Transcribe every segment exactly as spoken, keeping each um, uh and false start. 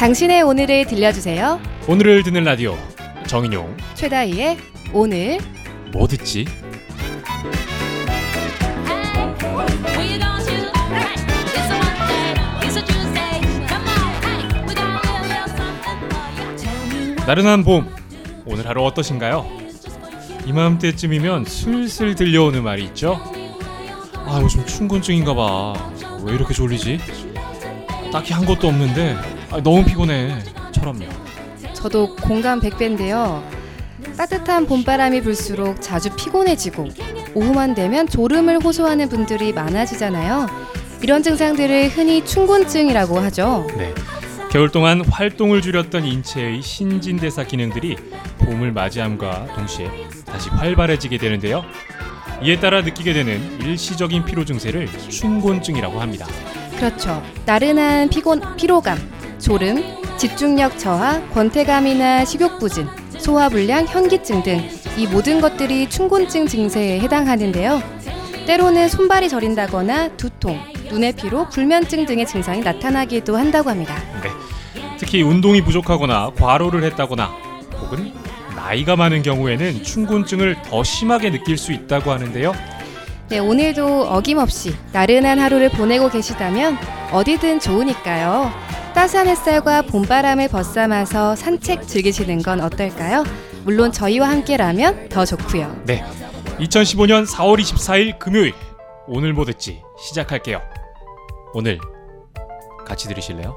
당신의 오늘을 들려주세요. 오늘을 듣는 라디오 정인용 최다희의 오늘 뭐 듣지? 나른한 봄, 오늘 하루 어떠신가요? 이맘때쯤이면 슬슬 들려오는 말이 있죠? 아, 요즘 춘곤증인가 봐. 왜 이렇게 졸리지? 딱히 한 것도 없는데 아, 너무 피곤해. 저럼요. 저도 공감 백배인데요. 따뜻한 봄바람이 불수록 자주 피곤해지고 오후만 되면 졸음을 호소하는 분들이 많아지잖아요. 이런 증상들을 흔히 춘곤증이라고 하죠. 네. 겨울 동안 활동을 줄였던 인체의 신진대사 기능들이 봄을 맞이함과 동시에 다시 활발해지게 되는데요. 이에 따라 느끼게 되는 일시적인 피로 증세를 춘곤증이라고 합니다. 그렇죠. 나른한 피곤, 피로감, 졸음, 집중력 저하, 권태감이나 식욕부진, 소화불량, 현기증 등 이 모든 것들이 춘곤증 증세에 해당하는데요. 때로는 손발이 저린다거나 두통, 눈의 피로, 불면증 등의 증상이 나타나기도 한다고 합니다. 네. 특히 운동이 부족하거나 과로를 했다거나 혹은 나이가 많은 경우에는 춘곤증을 더 심하게 느낄 수 있다고 하는데요. 네, 오늘도 어김없이 나른한 하루를 보내고 계시다면 어디든 좋으니까요. 따스한 햇살과 봄바람을 벗삼아서 산책 즐기시는 건 어떨까요? 물론 저희와 함께라면 더 좋고요. 네, 이천십오 년 사월 이십사일 금요일 오늘 뭐 듣지 시작할게요. 오늘 같이 들으실래요?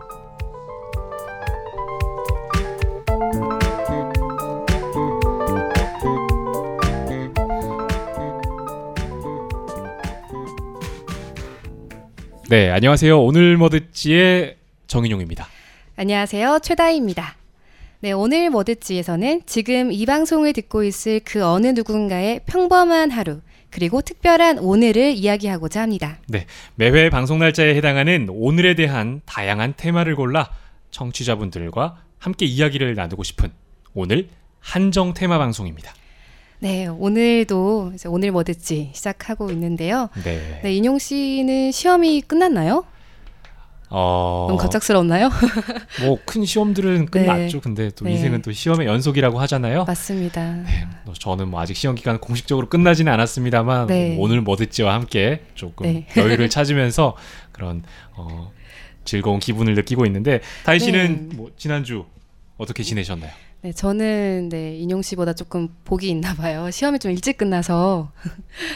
네, 안녕하세요. 오늘 뭐 듣지의 정인용입니다. 안녕하세요. 최다희입니다. 네, 오늘 뭐 듣지에서는 지금 이 방송을 듣고 있을 그 어느 누군가의 평범한 하루 그리고 특별한 오늘을 이야기하고자 합니다. 네, 매회 방송 날짜에 해당하는 오늘에 대한 다양한 테마를 골라 청취자분들과 함께 이야기를 나누고 싶은 오늘 한정 테마 방송입니다. 네, 오늘도 이제 오늘 뭐 듣지 시작하고 있는데요. 네. 네, 인용 씨는 시험이 끝났나요? 어... 너무 갑작스럽나요? 뭐 큰 시험들은 끝났죠. 네. 근데 또 네. 인생은 또 시험의 연속이라고 하잖아요. 맞습니다. 네, 저는 뭐 아직 시험 기간 공식적으로 끝나지는 않았습니다만 네. 오늘 뭐 듣지와 함께 조금 네. 여유를 찾으면서 그런 어, 즐거운 기분을 느끼고 있는데 다희 씨는 네. 뭐 지난주 어떻게 지내셨나요? 네, 저는 네, 인용 씨보다 조금 복이 있나 봐요. 시험이 좀 일찍 끝나서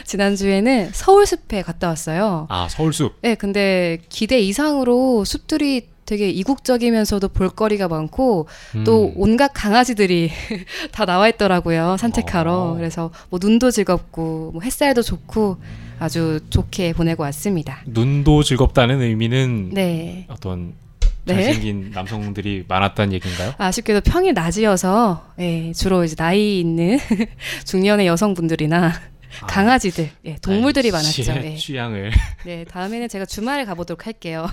지난주에는 서울숲에 갔다 왔어요. 아, 서울숲? 네, 근데 기대 이상으로 숲들이 되게 이국적이면서도 볼거리가 많고 음. 또 온갖 강아지들이 다 나와 있더라고요. 산책하러. 어. 그래서 뭐 눈도 즐겁고 뭐 햇살도 좋고 아주 좋게 보내고 왔습니다. 눈도 즐겁다는 의미는 네. 어떤... 네. 잘생긴 남성들이 많았다는 얘기인가요? 아쉽게도 평일 낮이어서 예, 주로 이제 나이 있는 중년의 여성분들이나 아, 강아지들, 예, 동물들이 많았죠. 예. 취향을. 네, 다음에는 제가 주말에 가보도록 할게요.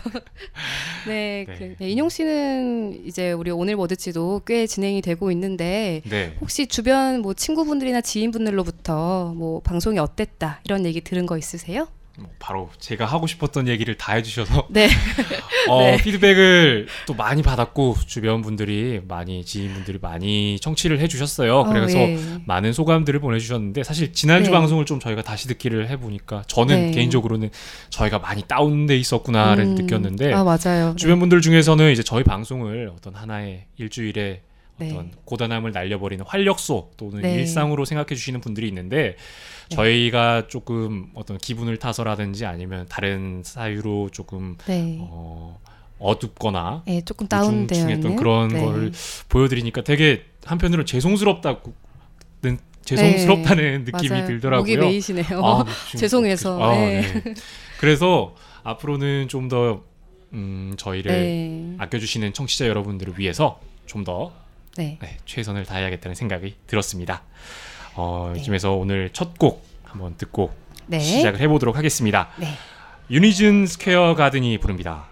네, 네. 그, 예, 인용 씨는 이제 우리 오늘 뭐듣지도 꽤 진행이 되고 있는데 네. 혹시 주변 뭐 친구분들이나 지인분들로부터 뭐 방송이 어땠다 이런 얘기 들은 거 있으세요? 바로 제가 하고 싶었던 얘기를 다 해주셔서 네. 어, 네. 피드백을 또 많이 받았고 주변 분들이 많이 지인분들이 많이 청취를 해주셨어요. 어, 그래서 예. 많은 소감들을 보내주셨는데 사실 지난주 네. 방송을 좀 저희가 다시 듣기를 해보니까 저는 네. 개인적으로는 저희가 많이 다운돼 있었구나를 음, 느꼈는데 아, 맞아요. 주변 분들 중에서는 이제 저희 방송을 어떤 하나의 일주일에 어떤 네. 고단함을 날려버리는 활력소 또는 네. 일상으로 생각해 주시는 분들이 있는데 네. 저희가 조금 어떤 기분을 타서라든지 아니면 다른 사유로 조금 네. 어, 어둡거나 네, 조금 다운되었던 그런 네. 걸 보여드리니까 되게 한편으로 죄송스럽다고 죄송스럽다는 네. 느낌이 맞아요. 들더라고요. 목이 메이시네요. 아, 죄송해서. 아, 네. 네. 그래서 앞으로는 좀 더 음, 저희를 네. 아껴주시는 청취자 여러분들을 위해서 좀 더 네. 네, 최선을 다해야겠다는 생각이 들었습니다. 어, 네. 이쯤에서 오늘 첫 곡 한번 듣고 네. 시작을 해보도록 하겠습니다. 네. 유니즌 스퀘어 가든이 부릅니다.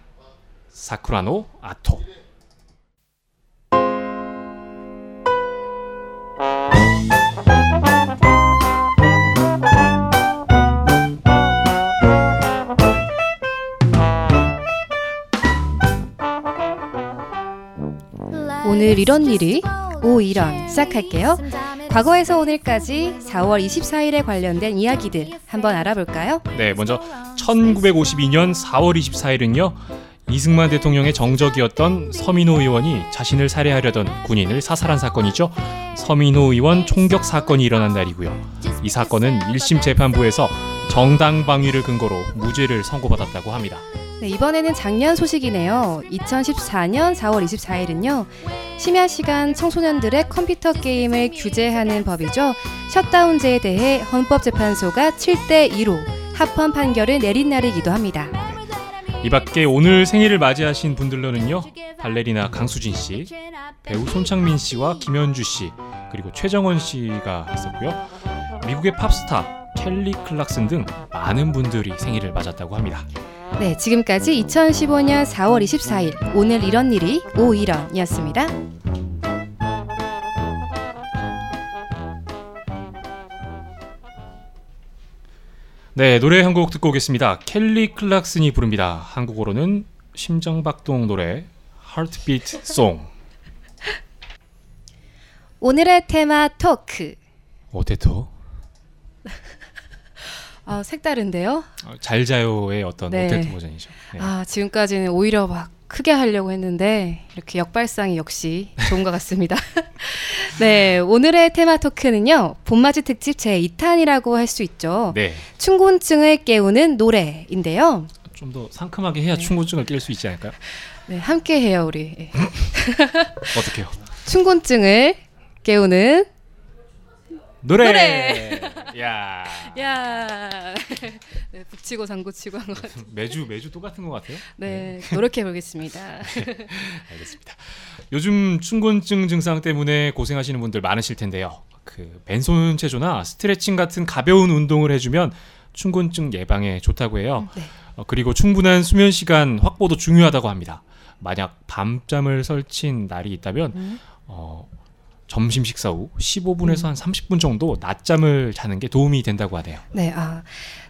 사쿠라노 아토. 오늘 이런 일이 오.이런 시작할게요. 과거에서 오늘까지 사월 이십사일에 관련된 이야기들 한번 알아볼까요? 네, 먼저 천구백오십이년 사월 이십사일은요. 이승만 대통령의 정적이었던 서민호 의원이 자신을 살해하려던 군인을 사살한 사건이죠. 서민호 의원 총격 사건이 일어난 날이고요. 이 사건은 일심 재판부에서 정당 방위를 근거로 무죄를 선고받았다고 합니다. 네, 이번에는 작년 소식이네요. 이천십사년 사월 이십사일은요. 심야시간 청소년들의 컴퓨터 게임을 규제하는 법이죠. 셧다운제에 대해 헌법재판소가 칠 대 이로 합헌 판결을 내린 날이기도 합니다. 이 밖에 오늘 생일을 맞이하신 분들로는요. 발레리나 강수진 씨, 배우 손창민 씨와 김현주 씨, 그리고 최정원 씨가 있었고요. 미국의 팝스타 켈리 클락슨 등 많은 분들이 생일을 맞았다고 합니다. 네, 지금까지 이천십오년 사월 이십사일 오늘 이런 일이 오.이런이었습니다. 네, 노래 한 곡 듣고 오겠습니다. 켈리 클락슨이 부릅니다. 한국어로는 심장박동 노래 Heartbeat Song. 오늘의 테마 토크 오.테.토 어, 색다른데요? 어, 잘 자요의 어떤 네. 오.테.토 버전이죠. 네. 아, 지금까지는 오히려 막 크게 하려고 했는데 이렇게 역발상이 역시 좋은 것 같습니다. 네, 오늘의 테마 토크는요. 봄맞이 특집 제이탄이라고 할 수 있죠. 네. 춘곤증을 깨우는 노래인데요. 좀 더 상큼하게 해야 네. 춘곤증을 깰 수 있지 않을까요? 네, 함께 해요 우리. 네. 어떻게요? 춘곤증을 깨우는 노래. 노래. 야. 야. 네, 북치고 장구치고 한 것 같아요. 매주 매주 똑같은 것 같아요. 네, 네. 노력해 보겠습니다. 네, 알겠습니다. 요즘 춘곤증 증상 때문에 고생하시는 분들 많으실 텐데요. 그 맨손 체조나 스트레칭 같은 가벼운 운동을 해주면 춘곤증 예방에 좋다고 해요. 네. 어, 그리고 충분한 수면 시간 확보도 중요하다고 합니다. 만약 밤잠을 설친 날이 있다면 음? 어. 점심 식사 후 십오분에서 음. 한 삼십분 정도 낮잠을 자는 게 도움이 된다고 하네요. 네, 아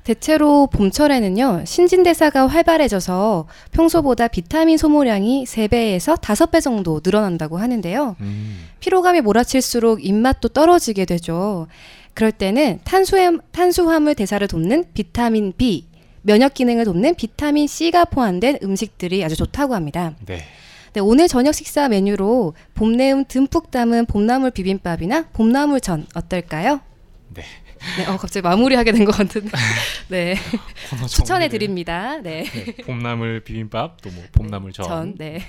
대체로 봄철에는요. 신진대사가 활발해져서 평소보다 비타민 소모량이 세배에서 다섯배 정도 늘어난다고 하는데요. 음. 피로감이 몰아칠수록 입맛도 떨어지게 되죠. 그럴 때는 탄수화, 탄수화물 대사를 돕는 비타민 비, 면역 기능을 돕는 비타민 씨가 포함된 음식들이 아주 좋다고 합니다. 네. 네, 오늘 저녁 식사 메뉴로 봄내음 듬뿍 담은 봄나물 비빔밥이나 봄나물전 어떨까요? 네. 네, 어, 갑자기 마무리하게 된 것 같은데. 네. 추천해 드립니다. 네. 네. 봄나물 비빔밥 또 뭐 봄나물전. 전, 네.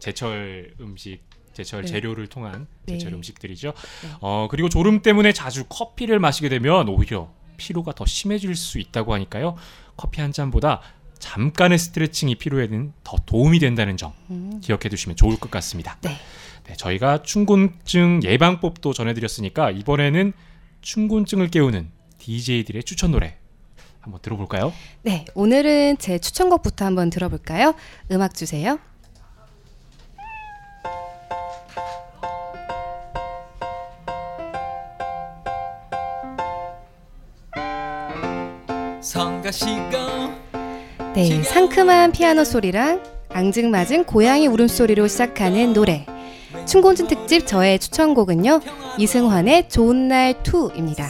제철 음식, 제철 네. 재료를 통한 제철 네. 음식들이죠. 네. 어, 그리고 졸음 때문에 자주 커피를 마시게 되면 오히려 피로가 더 심해질 수 있다고 하니까요. 커피 한 잔보다 잠깐의 스트레칭이 필요에는 더 도움이 된다는 점 음. 기억해 두시면 좋을 것 같습니다. 네. 네, 저희가 춘곤증 예방법도 전해드렸으니까 이번에는 춘곤증을 깨우는 디제이들의 추천 노래 한번 들어볼까요? 네, 오늘은 제 추천곡부터 한번 들어볼까요? 음악 주세요. 성가시고 네, 상큼한 피아노 소리랑 앙증맞은 고양이 울음소리로 시작하는 노래 춘곤증 특집 저의 추천곡은요 이승환의 좋은 날 이입니다.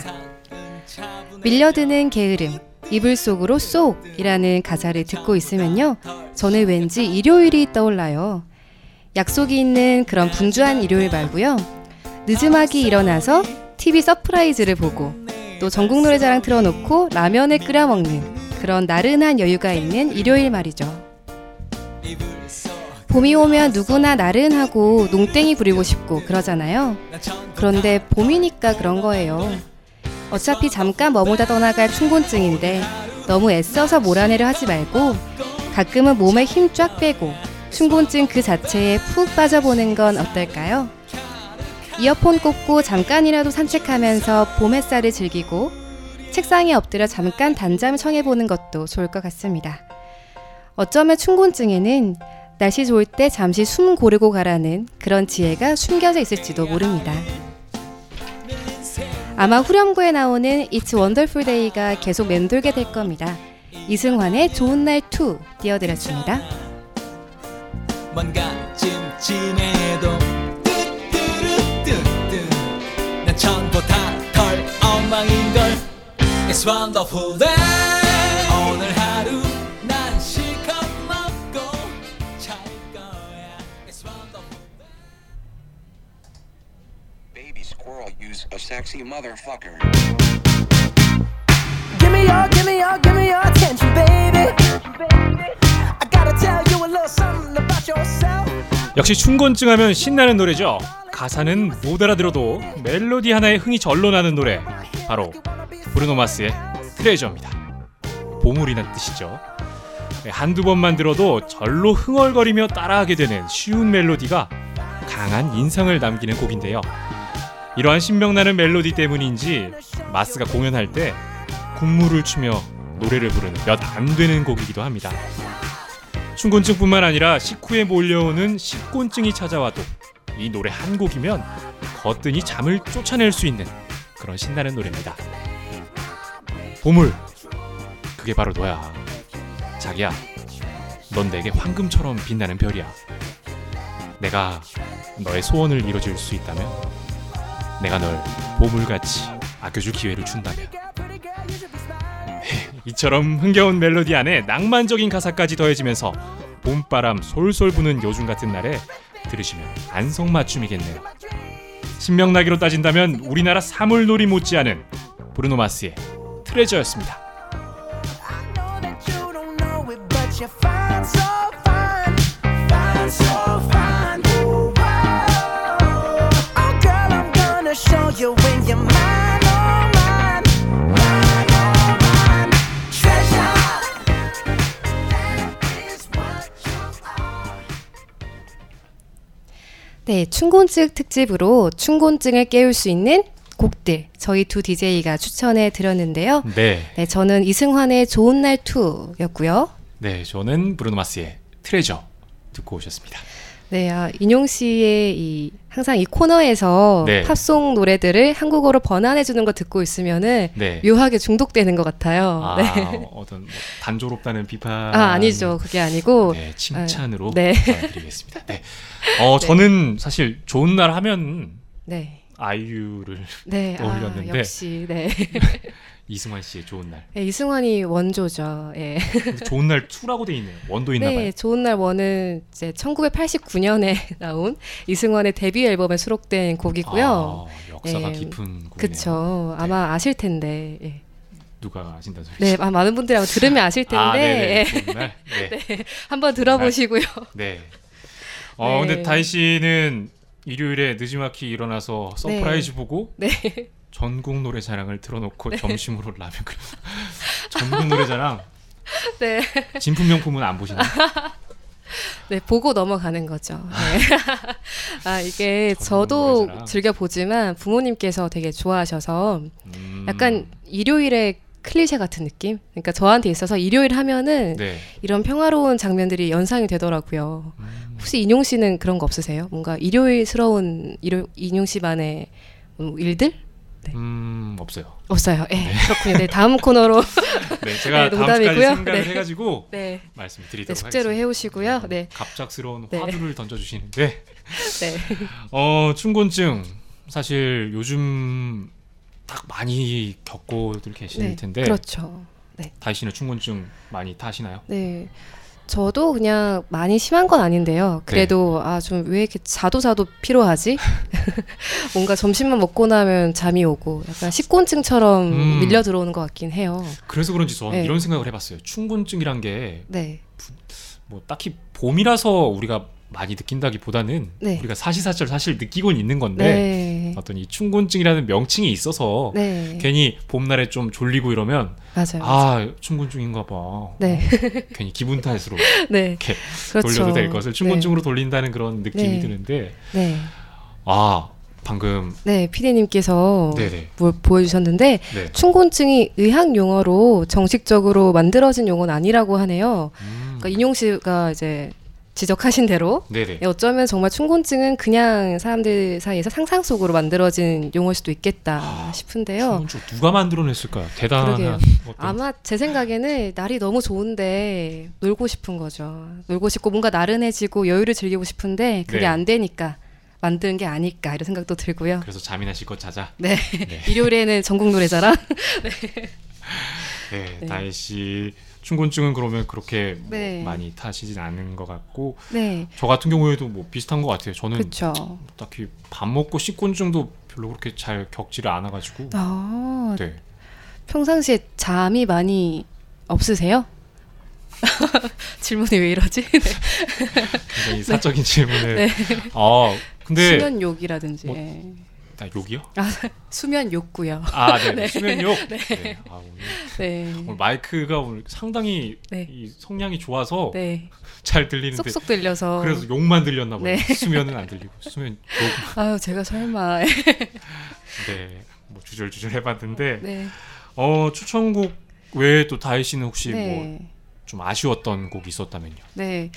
밀려드는 게으름, 이불 속으로 쏙이라는 가사를 듣고 있으면요 저는 왠지 일요일이 떠올라요. 약속이 있는 그런 분주한 일요일 말고요 늦음하게 일어나서 티비 서프라이즈를 보고 또 전국 노래자랑 틀어놓고 라면을 끓여 먹는 그런 나른한 여유가 있는 일요일 말이죠. 봄이 오면 누구나 나른하고 농땡이 부리고 싶고 그러잖아요. 그런데 봄이니까 그런 거예요. 어차피 잠깐 머물다 떠나갈 춘곤증인데 너무 애써서 몰아내려 하지 말고 가끔은 몸에 힘 쫙 빼고 춘곤증 그 자체에 푹 빠져보는 건 어떨까요? 이어폰 꽂고 잠깐이라도 산책하면서 봄 햇살을 즐기고 책상에 엎드려 잠깐 단잠을 청해보는 것도 좋을 것 같습니다. 어쩌면 춘곤증에는 날씨 좋을 때 잠시 숨 고르고 가라는 그런 지혜가 숨겨져 있을지도 모릅니다. 아마 후렴구에 나오는 It's Wonderful Day가 계속 맴돌게 될 겁니다. 이승환의 좋은 날 이 띄워드렸습니다. 뭔가 찜찜해도 엉망인걸. It's wonderful day. 오늘 하루 난 실컷 먹고 잘 거야. It's wonderful day. Baby squirrel, you's a sexy motherfucker. Give me your, give me your, give me your attention, baby. I gotta tell you a little something about yourself. 역시 춘곤증 하면 신나는 노래죠. 가사는 못 알아들어도 멜로디 하나에 흥이 절로 나는 노래, 바로 브루노 마스의 트레저입니다. 보물이란 뜻이죠. 한두 번만 들어도 절로 흥얼거리며 따라하게 되는 쉬운 멜로디가 강한 인상을 남기는 곡인데요. 이러한 신명나는 멜로디 때문인지 마스가 공연할 때 군무를 추며 노래를 부르는 몇 안 되는 곡이기도 합니다. 춘곤증뿐만 아니라 식후에 몰려오는 식곤증이 찾아와도 이 노래 한 곡이면 거뜬히 잠을 쫓아낼 수 있는 그런 신나는 노래입니다. 보물, 그게 바로 너야. 자기야, 넌 내게 황금처럼 빛나는 별이야. 내가 너의 소원을 이뤄줄 수 있다면, 내가 널 보물같이 아껴줄 기회를 준다면. 이처럼 흥겨운 멜로디 안에 낭만적인 가사까지 더해지면서 봄바람 솔솔 부는 요즘 같은 날에 들으시면 안성맞춤이겠네요. 신명나기로 따진다면 우리나라 사물놀이 못지않은 브루노 마스의 트레저였습니다. 네, 춘곤증 특집으로 춘곤증을 깨울 수 있는 곡들 저희 두 디제이가 추천해 드렸는데요. 네. 네, 저는 이승환의 좋은 날 이였고요. 네, 저는 브루노 마스의 트레저 듣고 오셨습니다. 네, 아, 인용 씨의 이 항상 이 코너에서 네. 팝송 노래들을 한국어로 번안해 주는 거 듣고 있으면은 네. 묘하게 중독되는 것 같아요. 아, 네. 어떤 뭐 단조롭다는 비판. 아, 아니죠. 그게 아니고 네, 칭찬으로 아, 네. 드리겠습니다. 네. 어, 네. 저는 사실 좋은 날 하면 네. 아이유를 네, 떠올렸는데 아, 역시 네. 이승환 씨의 좋은 날. 네, 이승환이 원조죠. 예. 좋은 날 이라고 돼 있네요. 원도 있나 네, 봐요. 네, 좋은 날 일은 이제 천구백팔십구 년에 나온 이승환의 데뷔 앨범에 수록된 곡이고요. 아, 역사가 예. 깊은 곡이네요. 그렇죠. 네. 아마 아실 텐데. 예. 누가 아신다는 소리죠? 네, 아, 많은 분들이 아마 들으면 아실 텐데. 아, 네네, 좋은 날. 네. 네, 한번 들어보시고요. 네. 어, 네. 근데 다희 씨는 일요일에 늦지막히 일어나서 서프라이즈 네. 보고. 네. 전국 노래자랑을 틀어놓고 네. 점심으로 라면 끓여. 전국 노래자랑. 네. 진품 명품은 안 보시나요? 네, 보고 넘어가는 거죠. 네. 아, 이게 저도 노래자랑. 즐겨보지만 부모님께서 되게 좋아하셔서 음. 약간 일요일에 클리셰 같은 느낌? 그러니까 저한테 있어서 일요일 하면은 네. 이런 평화로운 장면들이 연상이 되더라고요. 음. 혹시 인용 씨는 그런 거 없으세요? 뭔가 일요일스러운 일요, 인용 씨만의 일들? 네. 음 없어요. 없어요. 예, 네. 그렇군요. 네, 다음 코너로 네, 제가 네, 다음까지 생각을 네. 해가지고 네. 말씀드리도록 네, 숙제로 하겠습니다. 숙제로 해오시고요. 네. 갑작스러운 네. 화두를 던져주시는데 네. 어, 춘곤증 사실 요즘 딱 많이 겪고들 계실 네. 텐데 그렇죠. 네. 다희 씨는 춘곤증 많이 타시나요? 네. 저도 그냥 많이 심한 건 아닌데요. 그래도 네. 아, 좀 왜 이렇게 자도 자도 피로하지? 뭔가 점심만 먹고 나면 잠이 오고 약간 식곤증처럼 음. 밀려 들어오는 것 같긴 해요. 그래서 그런지 저는 네. 이런 생각을 해봤어요. 춘곤증이란 게 네. 뭐 딱히 봄이라서 우리가 많이 느낀다기보다는 네. 우리가 사시사철 사실 느끼곤 있는 건데 네. 어떤 이 춘곤증이라는 명칭이 있어서 네. 괜히 봄날에 좀 졸리고 이러면 맞아요, 아 맞아요. 춘곤증인가 봐. 네. 괜히 기분 탓으로 네. 이렇게 그렇죠. 돌려도 될 것을 춘곤증으로 네. 돌린다는 그런 느낌이 네. 드는데 네. 아 방금 네 피디님께서 뭘 보여주셨는데 네. 춘곤증이 의학 용어로 정식적으로 만들어진 용어는 아니라고 하네요. 음. 그러니까 인용 씨가 이제 지적하신 대로 네네. 어쩌면 정말 춘곤증은 그냥 사람들 사이에서 상상 속으로 만들어진 용어일 수도 있겠다 아, 싶은데요. 춘곤증 누가 만들어냈을까요? 대단한 어떤... 아마 제 생각에는 날이 너무 좋은데 놀고 싶은 거죠. 놀고 싶고 뭔가 나른해지고 여유를 즐기고 싶은데 그게 네. 안 되니까 만든 게 아닐까 이런 생각도 들고요. 그래서 잠이나 실컷 자자. 네. 네. 일요일에는 전국 노래자랑. 네. 네, 네. 다혜 씨 춘곤증은 그러면 그렇게 네. 뭐 많이 타시진 않은 것 같고 네. 저 같은 경우에도 뭐 비슷한 것 같아요. 저는 그쵸. 딱히 밥 먹고 식곤증도 별로 그렇게 잘 겪지를 않아가지고. 아, 네. 평상시에 잠이 많이 없으세요? 질문이 왜 이러지? 네. 굉장히 사적인 네. 질문을. 네. 아, 근데 수면 욕이라든지. 뭐, 아, 욕이요? 아, 수면 욕구요. 아, 네, 네. 수면 욕. 네. 네. 아, 오늘, 네. 오늘 마이크가 오늘 상당히 네. 이 성량이 좋아서 네. 잘 들리는데. 쏙쏙 들려서. 그래서 욕만 들렸나 봐요. 네. 수면은 안 들리고 수면 욕. 아유, 제가 설마. 네, 뭐 주절주절 해봤는데. 네. 어, 추천곡 외에 또 다혜 씨는 혹시 네. 뭐 좀 아쉬웠던 곡이 있었다면요? 네,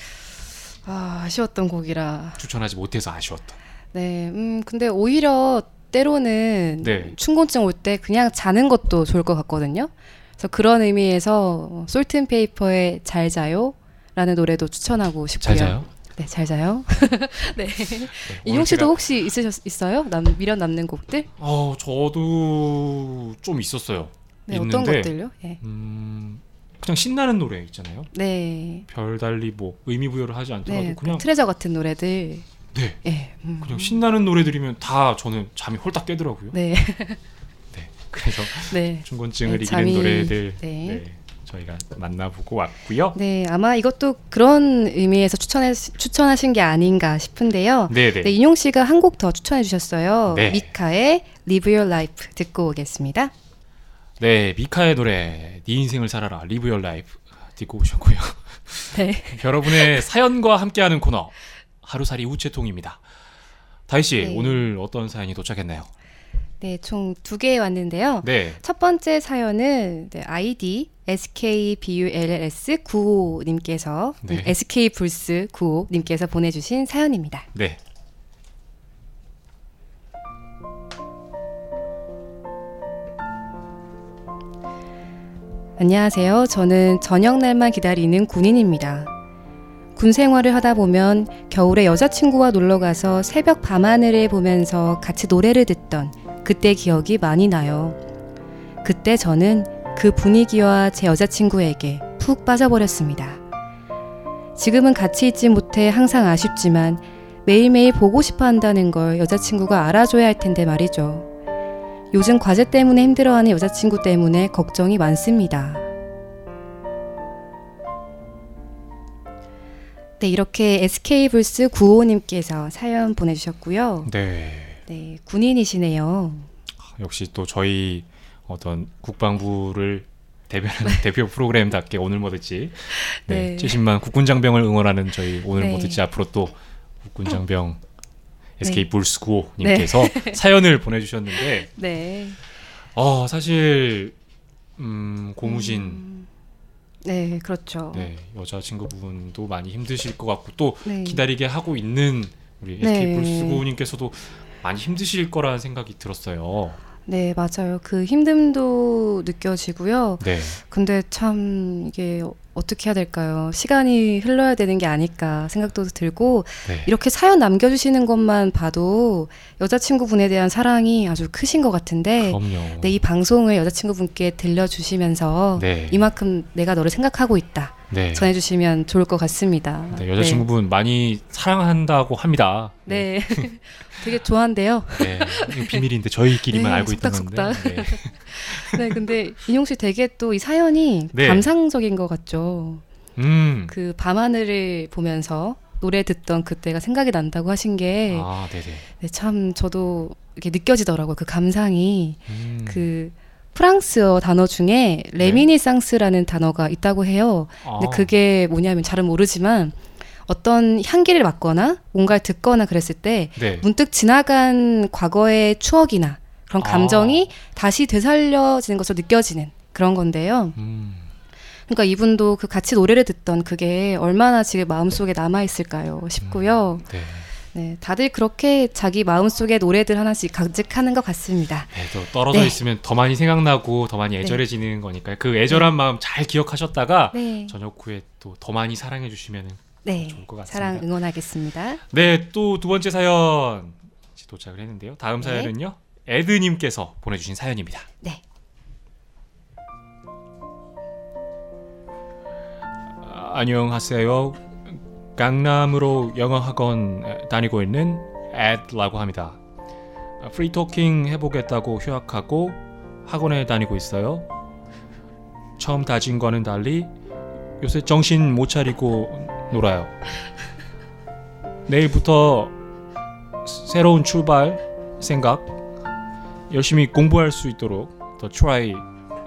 아, 아쉬웠던 곡이라. 추천하지 못해서 아쉬웠던. 네, 음, 근데 오히려 때로는 네. 춘곤증 올 때 그냥 자는 것도 좋을 것 같거든요. 그래서 그런 의미에서 솔트앤페이퍼의 잘 자요라는 노래도 추천하고 싶고요. 잘 자요? 네, 잘 자요. 네. 네, 인용 씨도 제가... 혹시 있으셨 있어요? 남 미련 남는 곡들? 어, 저도 좀 있었어요. 네, 있는데, 어떤 것들요? 예. 음, 그냥 신나는 노래 있잖아요. 네. 별달리 뭐 의미 부여를 하지 않더라도 네, 그냥 트레저 같은 노래들. 네. 네. 음. 그냥 신나는 노래들이면 다 저는 잠이 홀딱 깨더라고요. 네. 네. 그래서 네. 중곤증을 네, 이기는 잠이... 노래들 네. 네. 저희가 만나보고 왔고요. 네, 아마 이것도 그런 의미에서 추천해, 추천하신 게 아닌가 싶은데요. 네네. 네, 인용 씨가 한 곡 더 추천해 주셨어요. 네. 미카의 Live Your Life 듣고 오겠습니다. 네, 미카의 노래 네 인생을 살아라 Live Your Life 듣고 오셨고요. 네. 여러분의 사연과 함께하는 코너 하루살이 우체통입니다. 다혜 씨, 네. 오늘 어떤 사연이 도착했나요? 네, 총 두 개 왔는데요. 네. 첫 번째 사연은 네, 아이디 에스케이비유엘엘에스 구십오님께서 네. 음, 에스케이불스 구십오님께서 보내주신 사연입니다. 네. 안녕하세요. 저는 저녁날만 기다리는 군인입니다. 군 생활을 하다 보면 겨울에 여자친구와 놀러가서 새벽 밤하늘을 보면서 같이 노래를 듣던 그때 기억이 많이 나요. 그때 저는 그 분위기와 제 여자친구에게 푹 빠져버렸습니다. 지금은 같이 있지 못해 항상 아쉽지만 매일매일 보고 싶어 한다는 걸 여자친구가 알아줘야 할 텐데 말이죠. 요즘 과제 때문에 힘들어하는 여자친구 때문에 걱정이 많습니다. 네, 이렇게 에스케이불스 구십오님께서 사연 보내주셨고요. 네. 네, 군인이시네요. 역시 또 저희 어떤 국방부를 대변하는 대표 프로그램답게 오늘 뭐 듣지 네, 네. 칠십만 국군장병을 응원하는 저희 오늘 네. 뭐 듣지 앞으로 또 국군장병 에스케이불스구십오님께서 네. 사연을 보내주셨는데 네. 어, 사실 음, 고무신 음... 네, 그렇죠. 네, 여자친구분도 많이 힘드실 것 같고 또 네. 기다리게 하고 있는 우리 에스케이불스구십오님께서도 많이 힘드실 거라는 생각이 들었어요. 네, 맞아요. 그 힘듦도 느껴지고요. 네. 근데 참 이게 어떻게 해야 될까요? 시간이 흘러야 되는 게 아닐까 생각도 들고 네. 이렇게 사연 남겨주시는 것만 봐도 여자친구분에 대한 사랑이 아주 크신 것 같은데 그럼요. 네, 이 방송을 여자친구분께 들려주시면서 네. 이만큼 내가 너를 생각하고 있다 네. 전해주시면 좋을 것 같습니다. 네, 여자친구분 네. 많이 사랑한다고 합니다. 네, 네. 되게 좋아한대요. 네, 비밀인데 저희끼리만 네, 알고 속닥, 있다는데 속닥. 네. 네, 근데 인용 씨 되게 또 이 사연이 네. 감상적인 것 같죠. 음. 그 밤하늘을 보면서 노래 듣던 그때가 생각이 난다고 하신 게 아, 네네. 네, 참 저도 이렇게 느껴지더라고요. 그 감상이 음. 그 프랑스어 단어 중에 레미니상스라는 네. 단어가 있다고 해요. 아. 근데 그게 뭐냐면 잘은 모르지만 어떤 향기를 맡거나 뭔가를 듣거나 그랬을 때 네. 문득 지나간 과거의 추억이나 그런 감정이 아. 다시 되살려지는 것으로 느껴지는 그런 건데요. 음. 그러니까 이분도 그 같이 노래를 듣던 그게 얼마나 지금 마음속에 남아있을까요 싶고요. 음. 네. 네, 다들 그렇게 자기 마음속에 노래들 하나씩 간직하는 것 같습니다. 네, 또 떨어져 네. 있으면 더 많이 생각나고 더 많이 애절해지는 네. 거니까요. 그 애절한 네. 마음 잘 기억하셨다가 네. 저녁 후에 또 더 많이 사랑해 주시면 네, 좋을 것 같습니다. 사랑 응원하겠습니다. 네, 또 두 번째 사연 도착을 했는데요. 다음 네. 사연은요. 에드님께서 보내주신 사연입니다. 네. 아, 안녕하세요. 강남으로 영어학원 다니고 있는 에드라고 합니다. 프리토킹 해보겠다고 휴학하고 학원에 다니고 있어요. 처음 다진 거는 달리 요새 정신 못 차리고 놀아요. 내일부터 새로운 출발 생각 열심히 공부할 수 있도록 더 트라이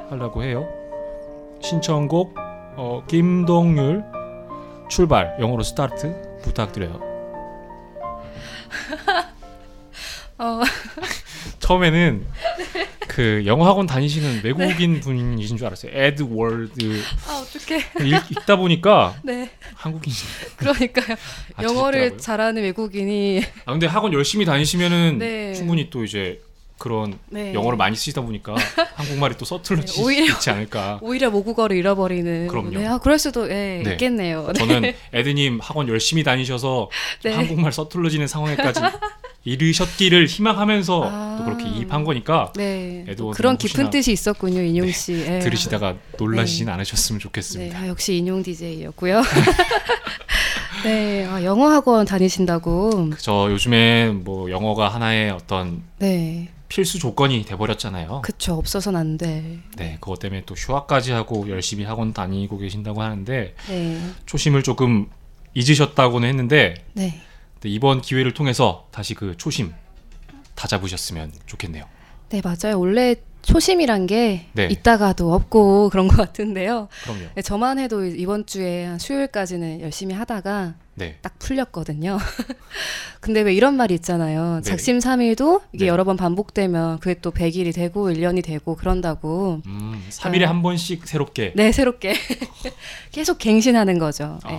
하려고 해요. 신청곡 어, 김동률 출발 영어로 스타트 부탁드려요. 어. 처음에는 네. 그 영어학원 다니시는 외국인 네. 분이신 줄 알았어요. 에드월드. 아 어떡해. 읽, 읽다 보니까 네. 한국인. 그러니까요. 아, 영어를 재밌더라고요. 잘하는 외국인이. 아 근데 학원 열심히 다니시면은 네. 충분히 또 이제 그런 네. 영어를 많이 쓰시다 보니까 한국말이 또 서툴러지지 네. 않을까. 오히려 모국어를 잃어버리는. 그럼요. 네, 아, 그럴 수도 네, 네. 있겠네요. 네. 저는 에드님 학원 열심히 다니셔서 네. 한국말 서툴러지는 상황에까지. 이르셨기를 희망하면서 아~ 또 그렇게 이입한 거니까 네. 그런 깊은 뜻이 있었군요. 인용 씨. 네, 들으시다가 놀라시진 네. 않으셨으면 좋겠습니다. 네, 아, 역시 인용 디제이였고요. 네, 아, 영어 학원 다니신다고. 저 요즘엔 뭐 영어가 하나의 어떤 네. 필수 조건이 돼버렸잖아요. 그렇죠. 없어서는 안 돼. 네, 그것 때문에 또 휴학까지 하고 열심히 학원 다니고 계신다고 하는데 네. 초심을 조금 잊으셨다고는 했는데 네. 이번 기회를 통해서 다시 그 초심 다잡으셨으면 좋겠네요. 네, 맞아요. 원래 초심이란 게 네. 있다가도 없고 그런 것 같은데요. 그럼요. 네, 저만 해도 이번 주에 한 수요일까지는 열심히 하다가 네. 딱 풀렸거든요. 근데 왜 이런 말이 있잖아요. 네. 작심삼일도 이게 네. 여러 번 반복되면 그게 또 백일이 되고 일 년이 되고 그런다고. 음, 삼 일에 아, 한 번씩 새롭게. 네, 새롭게. 계속 갱신하는 거죠. 아. 네.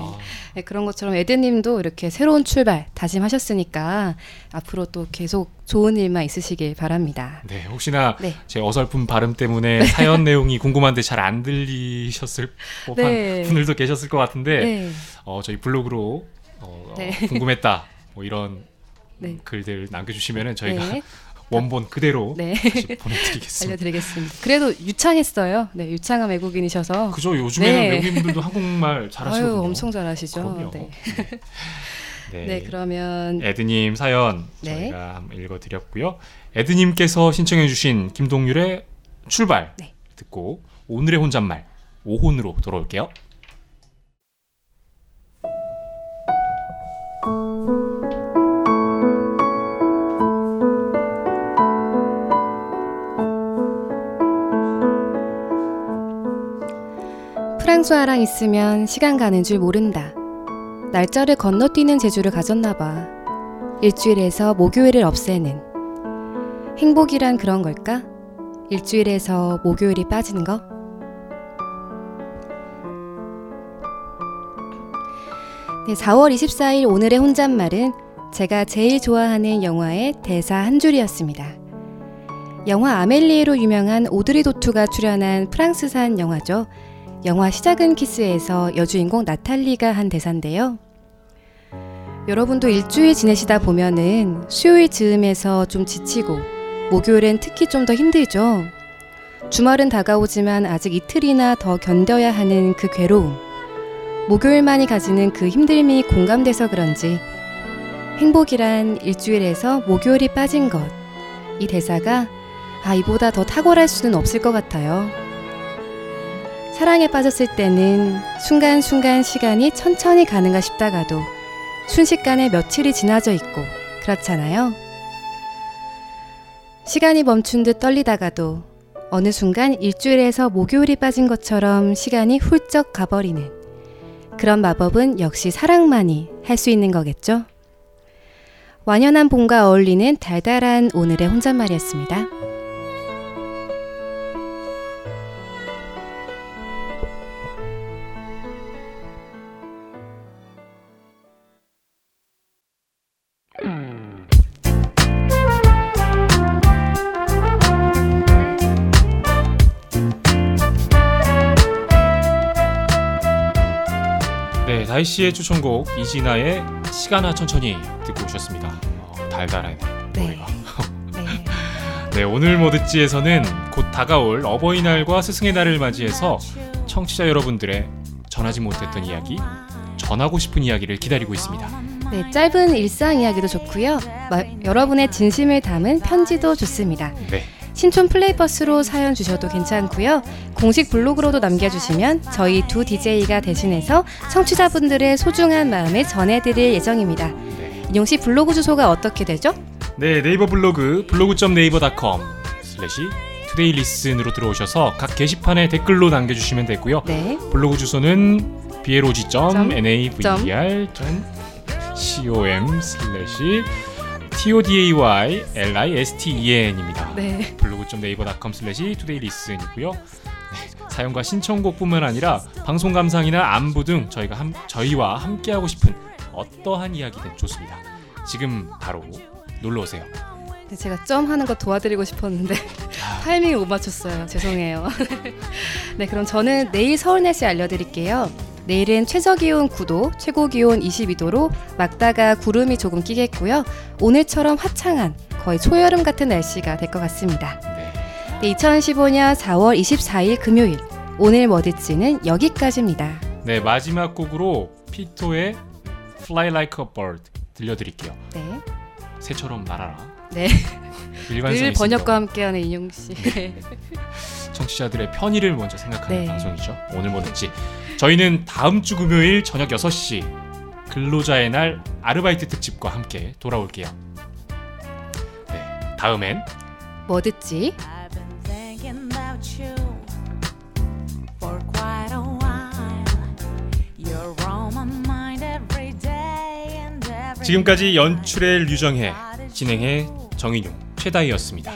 네, 그런 것처럼 에드님도 이렇게 새로운 출발 다짐하셨으니까 앞으로 또 계속 좋은 일만 있으시길 바랍니다. 네, 혹시나 네. 제 어설픈 발음 때문에 네. 사연 내용이 궁금한데 잘 안 들리셨을 법한 네. 분들도 계셨을 것 같은데 네. 어, 저희 블로그로 어, 네. 어, 궁금했다 뭐 이런 네. 글들 남겨주시면은 저희가 네. 원본 그대로 네. 다시 보내드리겠습니다. 알려드리겠습니다. 그래도 유창했어요. 네, 유창한 외국인이셔서. 그죠. 요즘에는 네. 외국인분들도 한국말 잘하시거든요. 아유, 엄청 잘하시죠. 그럼요. 네. 네. 네, 그러면 에드님 사연 네. 저희가 한번 읽어드렸고요. 에드님께서 신청해주신 김동률의 출발 네. 듣고 오늘의 혼잣말 오 혼으로 돌아올게요. 프랑수아랑 있으면 시간 가는 줄 모른다. 날짜를 건너뛰는 재주를 가졌나봐. 일주일에서 목요일을 없애는. 행복이란 그런 걸까? 일주일에서 목요일이 빠진 거? 네, 사월 이십사일 오늘의 혼잣말은 제가 제일 좋아하는 영화의 대사 한 줄이었습니다. 영화 아멜리에로 유명한 오드리 도투가 출연한 프랑스산 영화죠. 영화 시작은 키스에서 여주인공 나탈리가 한 대사인데요. 여러분도 일주일 지내시다 보면은 수요일 즈음에서 좀 지치고 목요일엔 특히 좀 더 힘들죠. 주말은 다가오지만 아직 이틀이나 더 견뎌야 하는 그 괴로움. 목요일만이 가지는 그 힘듦이 공감돼서 그런지 행복이란 일주일에서 목요일이 빠진 것. 이 대사가 아, 이보다 더 탁월할 수는 없을 것 같아요. 사랑에 빠졌을 때는 순간순간 시간이 천천히 가는가 싶다가도 순식간에 며칠이 지나져 있고 그렇잖아요. 시간이 멈춘 듯 떨리다가도 어느 순간 일주일에서 목요일이 빠진 것처럼 시간이 훌쩍 가버리는 그런 마법은 역시 사랑만이 할 수 있는 거겠죠. 완연한 봄과 어울리는 달달한 오늘의 혼잣말이었습니다. 네, 다이씨의 추천곡 이진아의 시간아 천천히 듣고 오셨습니다. 어, 달달하네 노래가. 네. 네. 네, 오늘 뭐 듣지에서는 곧 다가올 어버이날과 스승의 날을 맞이해서 청취자 여러분들의 전하지 못했던 이야기, 전하고 싶은 이야기를 기다리고 있습니다. 네, 짧은 일상 이야기도 좋고요. 마, 여러분의 진심을 담은 편지도 좋습니다. 네. 신촌 플레이버스로 사연 주셔도 괜찮고요. 공식 블로그로도 남겨주시면 저희 두 디제이가 대신해서 청취자분들의 소중한 마음을 전해드릴 예정입니다. 네. 인용 씨 블로그 주소가 어떻게 되죠? 네, 네이버 블로그 블로그 닷 네이버 닷 컴 슬래시 투데이리슨으로 들어오셔서 각 게시판에 댓글로 남겨주시면 되고요. 네. 블로그 주소는 비엘 오 지 닷 엔 에이 브이 알 닷 씨 오 엠 슬래시 티 오 디 에이 와이 엘 아이 에스 티 이 엔입니다. 네. 블로그 닷 네이버 닷 컴 슬래시 투데이리슨이고요. 네, 사연과 신청곡뿐만 아니라 방송 감상이나 안부 등 저희가 함, 저희와 함께하고 싶은 어떠한 이야기든 좋습니다. 지금 바로 놀러 오세요. 네, 제가 점 하는 거 도와드리고 싶었는데 타이밍을 못 맞췄어요. 죄송해요. 네, 그럼 저는 내일 서울 날씨 알려드릴게요. 내일은 최저기온 구 도, 최고기온 이십이 도로 막다가 구름이 조금 끼겠고요. 오늘처럼 화창한 거의 초여름 같은 날씨가 될 것 같습니다. 네, 이천십오년 사월 이십사일 금요일, 오늘 뭐 듣지는 여기까지입니다. 네, 마지막 곡으로 피토의 Fly Like a Bird 들려드릴게요. 네. 새처럼 날아라. 네. 늘 번역과 함께하는 인용 씨. 네. 청취자들의 편의를 먼저 생각하는 네. 방송이죠. 오늘 뭐 듣지. 저희는 다음 주 금요일 저녁 여섯 시 근로자의 날 아르바이트 특집과 함께 돌아올게요. 네, 다음엔 뭐 듣지? 지금까지 연출의 류정혜, 진행의 정인용, 최다희였습니다.